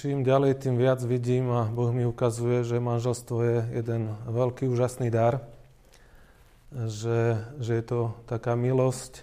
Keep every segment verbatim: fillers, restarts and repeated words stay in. čím ďalej, tým viac vidím a Boh mi ukazuje, že manželstvo je jeden veľký, úžasný dar. Že, že je to taká milosť,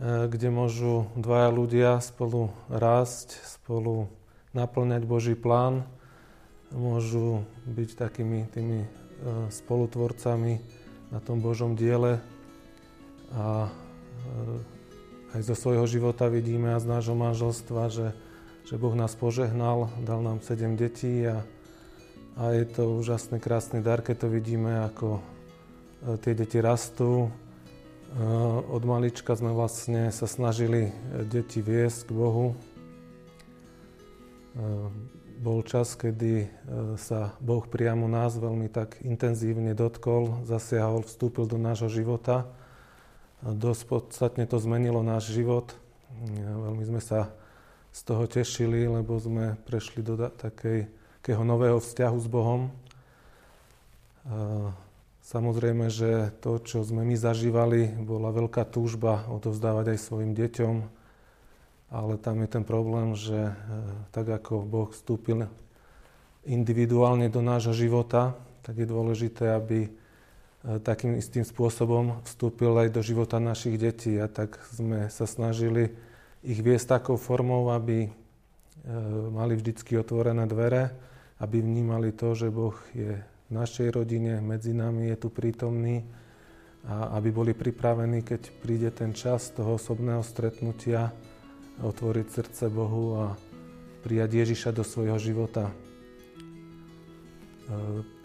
kde môžu dvaja ľudia spolu rásť, spolu naplňať Boží plán. Môžu byť takými tými spolutvorcami na tom Božom diele. A aj zo svojho života vidíme a z nášho manželstva, že že Boh nás požehnal, dal nám sedem detí a, a je to úžasný, krásny dar, keď to vidíme, ako tie deti rastú. Od malička sme vlastne sa snažili deti viesť k Bohu. Bol čas, kedy sa Boh priamo nás veľmi tak intenzívne dotkol, zasiahol, vstúpil do nášho života. Dosť podstatne to zmenilo náš život. Veľmi sme sa z toho tešili, lebo sme prešli do takej, takého nového vzťahu s Bohom. Samozrejme, že to, čo sme my zažívali, bola veľká túžba odovzdávať aj svojim deťom, ale tam je ten problém, že tak ako Boh vstúpil individuálne do nášho života, tak je dôležité, aby takým istým spôsobom vstúpil aj do života našich detí. A tak sme sa snažili ich viesť takou formou, aby mali vždycky otvorené dvere, aby vnímali to, že Boh je v našej rodine, medzi nami je tu prítomný a aby boli pripravení, keď príde ten čas toho osobného stretnutia, otvoriť srdce Bohu a prijať Ježiša do svojho života.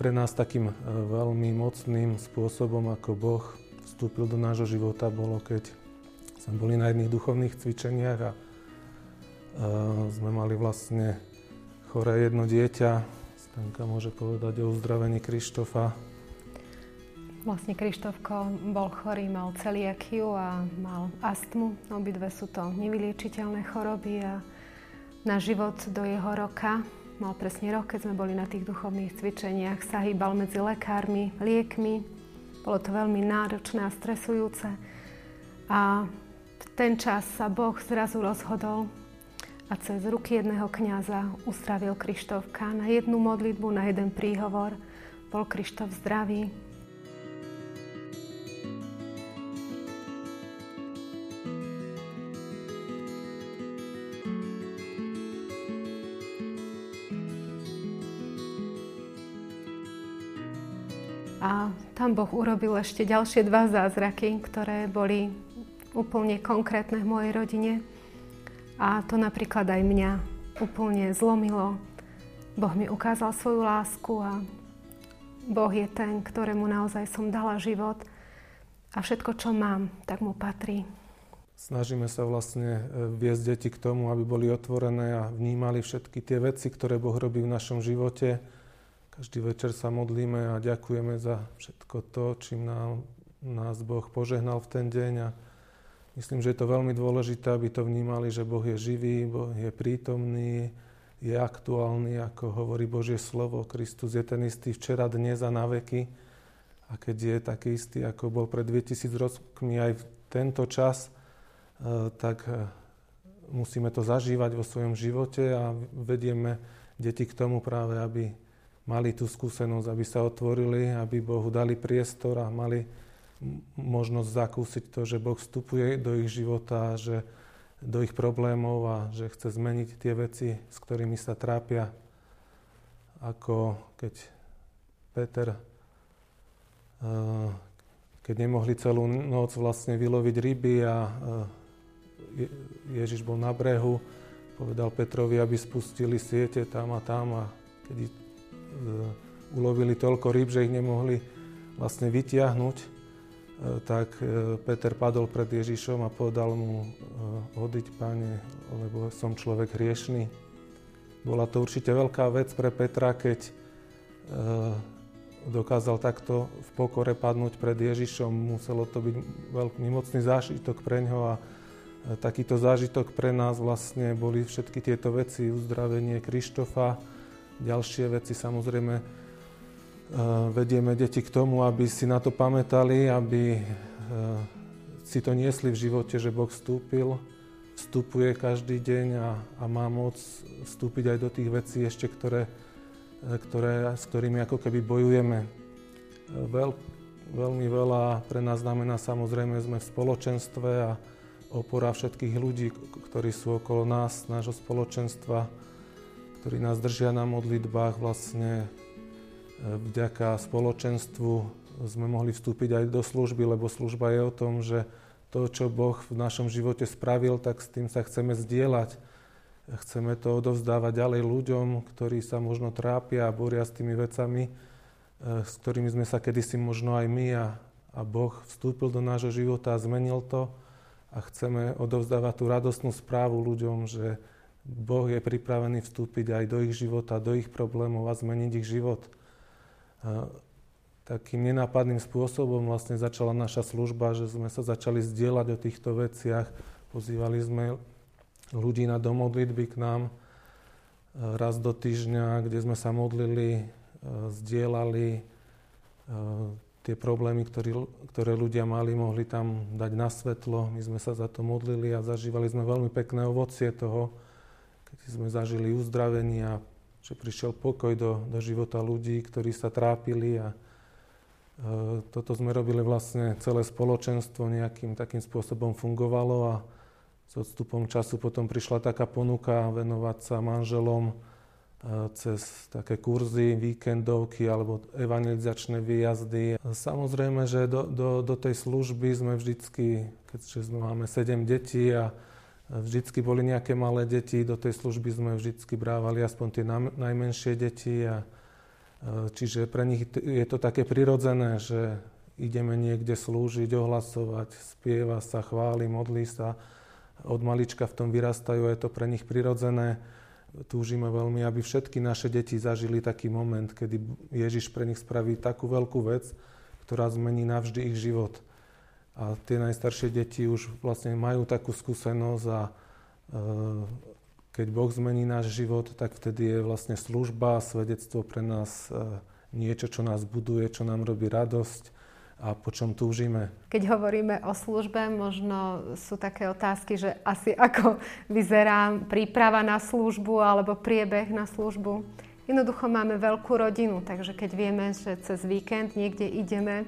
Pre nás takým veľmi mocným spôsobom, ako Boh vstúpil do nášho života, bolo, keď sme boli na jedných duchovných cvičeniach a e, sme mali vlastne choré jedno dieťa. Stanka môže povedať o uzdravení Krištofa. Vlastne Krištofko bol chorý, mal celiakiu a mal astmu. Obidve sú to nevyliečiteľné choroby a na život do jeho roka, mal presne rok, keď sme boli na tých duchovných cvičeniach, sa hýbal medzi lekármi, liekmi. Bolo to veľmi náročné a stresujúce. A ten čas sa Boh zrazu rozhodol a cez ruky jedného kňaza uzdravil Krištofka. Na jednu modlitbu, na jeden príhovor bol Krištof zdravý. A tam Boh urobil ešte ďalšie dva zázraky, ktoré boli úplne konkrétne v mojej rodine. A to napríklad aj mňa úplne zlomilo. Boh mi ukázal svoju lásku a Boh je ten, ktorému naozaj som dala život. A všetko, čo mám, tak mu patrí. Snažíme sa vlastne viesť deti k tomu, aby boli otvorené a vnímali všetky tie veci, ktoré Boh robí v našom živote. Každý večer sa modlíme a ďakujeme za všetko to, čím nás Boh požehnal v ten deň. A myslím, že je to veľmi dôležité, aby to vnímali, že Boh je živý, Boh je prítomný, je aktuálny, ako hovorí Božie slovo. Kristus je ten istý včera, dnes a na veky. A keď je taký istý, ako bol pred dvetisíc rokmi aj v tento čas, tak musíme to zažívať vo svojom živote a vedieme deti k tomu práve, aby mali tú skúsenosť, aby sa otvorili, aby Bohu dali priestor a mali možnosť zakúsiť to, že Boh vstupuje do ich života, že do ich problémov a že chce zmeniť tie veci, s ktorými sa trápia. Ako keď Peter, keď nemohli celú noc vlastne vyloviť ryby a Ježiš bol na brehu, povedal Petrovi, aby spustili siete tam a tam a keď ulovili toľko ryb, že ich nemohli vlastne vytiahnuť, tak Peter padol pred Ježišom a povedal mu: "Odiď, Pane, lebo som človek hriešný." Bola to určite veľká vec pre Petra, keď dokázal takto v pokore padnúť pred Ježišom. Muselo to byť veľmi mocný zážitok pre ňo a takýto zážitok pre nás vlastne boli všetky tieto veci, uzdravenie Krištofa, ďalšie veci samozrejme. Vedieme deti k tomu, aby si na to pamätali, aby si to niesli v živote, že Boh vstúpil vstupuje každý deň a, a má moc vstúpiť aj do tých vecí ešte, ktoré, ktoré, s ktorými ako keby bojujeme. Veľ, veľmi veľa pre nás znamená, samozrejme, sme v spoločenstve a opora všetkých ľudí, ktorí sú okolo nás, nášho spoločenstva, ktorí nás držia na modlitbách. Vlastne vďaka spoločenstvu sme mohli vstúpiť aj do služby, lebo služba je o tom, že to, čo Boh v našom živote spravil, tak s tým sa chceme zdieľať. Chceme to odovzdávať ďalej ľuďom, ktorí sa možno trápia a boria s tými vecami, s ktorými sme sa kedysi možno aj my. A, a Boh vstúpil do nášho života a zmenil to. A chceme odovzdávať tú radostnú správu ľuďom, že Boh je pripravený vstúpiť aj do ich života, do ich problémov a zmeniť ich život. A takým nenápadným spôsobom vlastne začala naša služba, že sme sa začali zdieľať o týchto veciach. Pozývali sme ľudí na modlitby k nám raz do týždňa, kde sme sa modlili, zdieľali tie problémy, ktorý, ktoré ľudia mali, mohli tam dať na svetlo. My sme sa za to modlili a zažívali sme veľmi pekné ovocie toho, keď sme zažili uzdravenia, že prišiel pokoj do, do života ľudí, ktorí sa trápili, a e, toto sme robili vlastne celé spoločenstvo, nejakým takým spôsobom fungovalo, a s odstupom času potom prišla taká ponuka venovať sa manželom e, cez také kurzy, víkendovky alebo evangelizačné výjazdy. Samozrejme, že do, do, do tej služby sme vždycky, keďže máme sedem detí a vždycky boli nejaké malé deti, do tej služby sme vždycky brávali aspoň tie najmenšie deti. A, čiže pre nich je to také prirodzené, že ideme niekde slúžiť, ohlasovať, spieva sa, chváli, modlí sa. Od malička v tom vyrastajú, je to pre nich prirodzené. Túžime veľmi, aby všetky naše deti zažili taký moment, kedy Ježiš pre nich spraví takú veľkú vec, ktorá zmení navždy ich život. A tie najstaršie deti už vlastne majú takú skúsenosť, a e, keď Boh zmení náš život, tak vtedy je vlastne služba, svedectvo pre nás e, niečo, čo nás buduje, čo nám robí radosť a po čom túžime. Keď hovoríme o službe, možno sú také otázky, že asi ako vyzerá príprava na službu alebo priebeh na službu. Jednoducho máme veľkú rodinu, takže keď vieme, že cez víkend niekde ideme,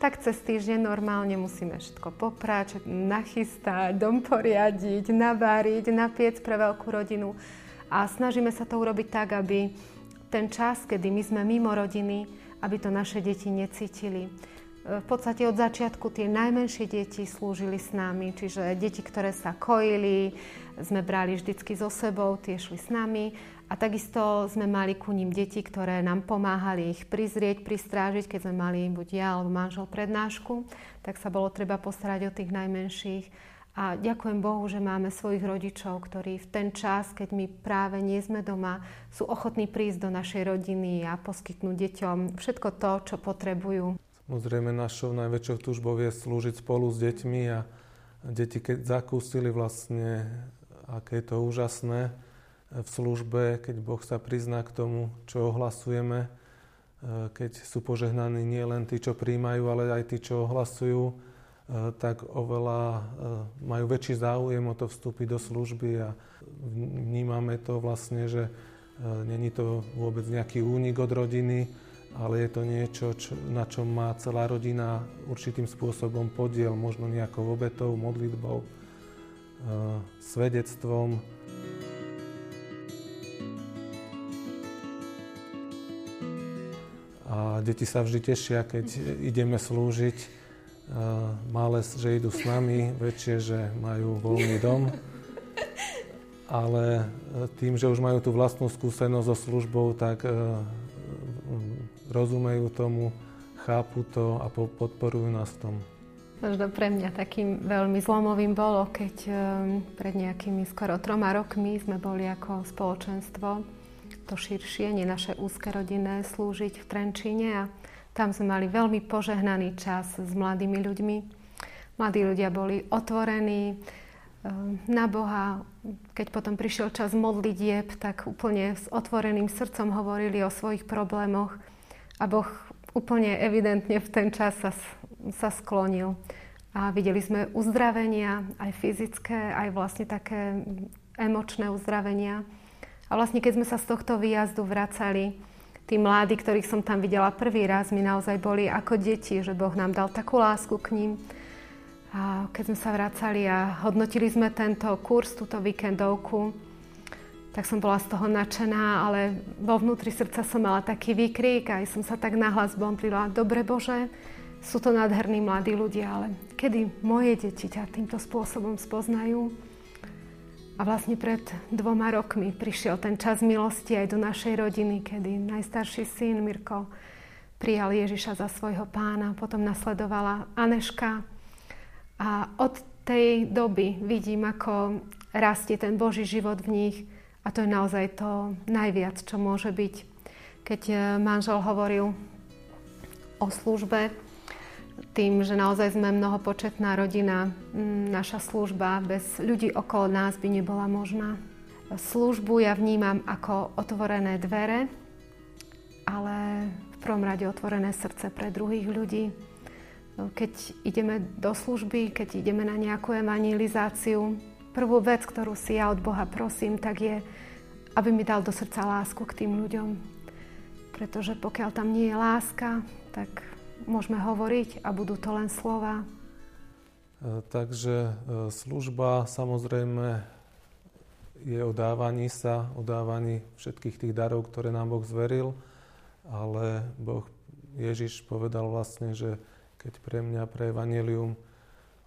tak cez týždeň normálne musíme všetko poprať, nachystať, dom poriadiť, naváriť, napiec pre veľkú rodinu. A snažíme sa to urobiť tak, aby ten čas, kedy my sme mimo rodiny, aby to naše deti necítili. V podstate od začiatku tie najmenšie deti slúžili s nami, čiže deti, ktoré sa kojili, sme brali vždycky so sebou, tie šli s nami. A takisto sme mali ku nim deti, ktoré nám pomáhali ich prizrieť, pristrážiť. Keď sme mali buď ja alebo manžel prednášku, tak sa bolo treba postarať o tých najmenších. A ďakujem Bohu, že máme svojich rodičov, ktorí v ten čas, keď my práve nie sme doma, sú ochotní prísť do našej rodiny a poskytnúť deťom všetko to, čo potrebujú. Samozrejme, našou najväčšou túžbou je slúžiť spolu s deťmi, a deti keď zakúsili vlastne, aké je to úžasné v službe, keď Boh sa prizná k tomu, čo ohlasujeme, keď sú požehnaní nie len tí, čo príjmajú, ale aj tí, čo ohlasujú, tak oveľa majú väčší záujem o to vstúpiť do služby, a vnímame to vlastne, že není to vôbec nejaký únik od rodiny, ale je to niečo, čo, na čom má celá rodina určitým spôsobom podiel, možno nejakou obetou, modlitbou, svedectvom. A deti sa vždy tešia, keď ideme slúžiť. Malé, že idú s nami, väčšie, že majú voľný dom. Ale tým, že už majú tú vlastnú skúsenosť so službou, tak rozumejú tomu, chápu to a podporujú nás v tom. Možno pre mňa takým veľmi zlomovým bolo, keď pred nejakými skoro troma rokmi sme boli ako spoločenstvo, to širšie, nie naše úzke rodinné, slúžiť v Trenčíne, a tam sme mali veľmi požehnaný čas s mladými ľuďmi. Mladí ľudia boli otvorení na Boha. Keď potom prišiel čas modlitieb, tak úplne s otvoreným srdcom hovorili o svojich problémoch, a Boh úplne evidentne v ten čas sa, sa sklonil. A A videli sme uzdravenia, aj fyzické, aj vlastne také emočné uzdravenia. A vlastne keď sme sa z tohto výjazdu vracali, tí mladí, ktorých som tam videla prvý raz, mi naozaj boli ako deti, že Boh nám dal takú lásku k ním. A keď sme sa vracali a hodnotili sme tento kurz, túto víkendovku, tak som bola z toho nadšená, ale vo vnútri srdca som mala taký výkrik, aj som sa tak nahlas bomplila, dobre Bože, sú to nádherní mladí ľudia, ale kedy moje deti ťa týmto spôsobom spoznajú? A vlastne pred dvoma rokmi prišiel ten čas milosti aj do našej rodiny, kedy najstarší syn Mirko prijal Ježiša za svojho pána, potom nasledovala Anežka. A od tej doby vidím, ako rastie ten Boží život v nich a to je naozaj to najviac, čo môže byť. Keď manžel hovoril o službe, tým, že naozaj sme mnohopočetná rodina, naša služba bez ľudí okolo nás by nebola možná. Službu ja vnímam ako otvorené dvere, ale v prvom rade otvorené srdce pre druhých ľudí. Keď ideme do služby, keď ideme na nejakú evangelizáciu, prvú vec, ktorú si ja od Boha prosím, tak je, aby mi dal do srdca lásku k tým ľuďom. Pretože pokiaľ tam nie je láska, tak môžeme hovoriť a budú to len slova. Takže služba samozrejme je o dávaní sa, o dávaní všetkých tých darov, ktoré nám Boh zveril, ale Boh Ježiš povedal vlastne, že keď pre mňa, pre evanjelium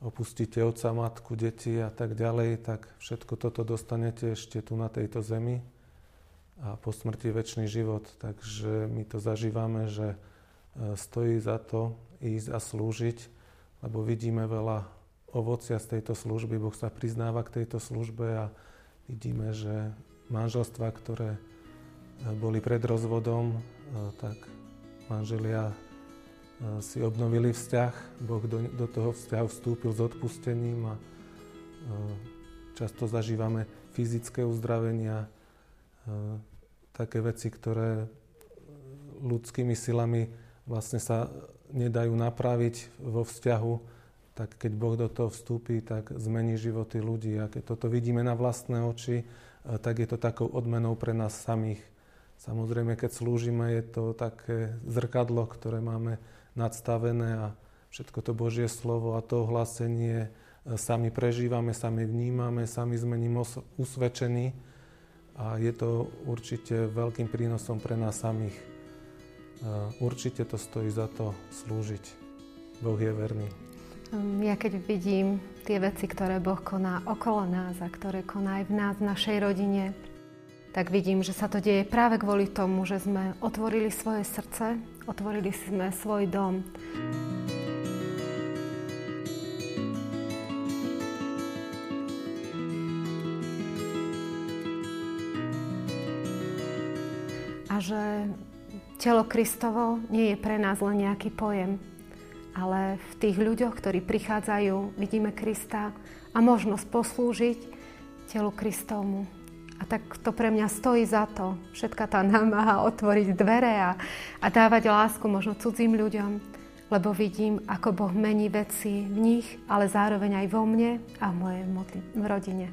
opustíte otca, matku, deti a tak ďalej, tak všetko toto dostanete ešte tu na tejto zemi a po smrti večný život. Takže my to zažívame, že stojí za to ísť a slúžiť, lebo vidíme veľa ovocia z tejto služby. Boh sa priznáva k tejto službe a vidíme, že manželstvá, ktoré boli pred rozvodom, tak manželia si obnovili vzťah. Boh do, do toho vzťahu vstúpil s odpustením a často zažívame fyzické uzdravenia, také veci, ktoré ľudskými silami vlastne sa nedajú napraviť vo vzťahu, tak keď Boh do toho vstúpi, tak zmení životy ľudí. A keď toto vidíme na vlastné oči, tak je to takou odmenou pre nás samých. Samozrejme, keď slúžime, je to také zrkadlo, ktoré máme nadstavené a všetko to Božie slovo a to ohlásenie sami prežívame, sami vnímame, sami sme ním usvedčení a je to určite veľkým prínosom pre nás samých. Určite to stojí za to slúžiť. Boh je verný. Ja keď vidím tie veci, ktoré Boh koná okolo nás a ktoré koná aj v nás, v našej rodine, tak vidím, že sa to deje práve kvôli tomu, že sme otvorili svoje srdce, otvorili sme svoj dom. A že telo Kristovo nie je pre nás len nejaký pojem, ale v tých ľuďoch, ktorí prichádzajú, vidíme Krista a možnosť poslúžiť telu Kristovmu. A tak to pre mňa stojí za to, všetka tá námaha otvoriť dvere a, a dávať lásku možno cudzím ľuďom, lebo vidím, ako Boh mení veci v nich, ale zároveň aj vo mne a v mojej modli- v rodine.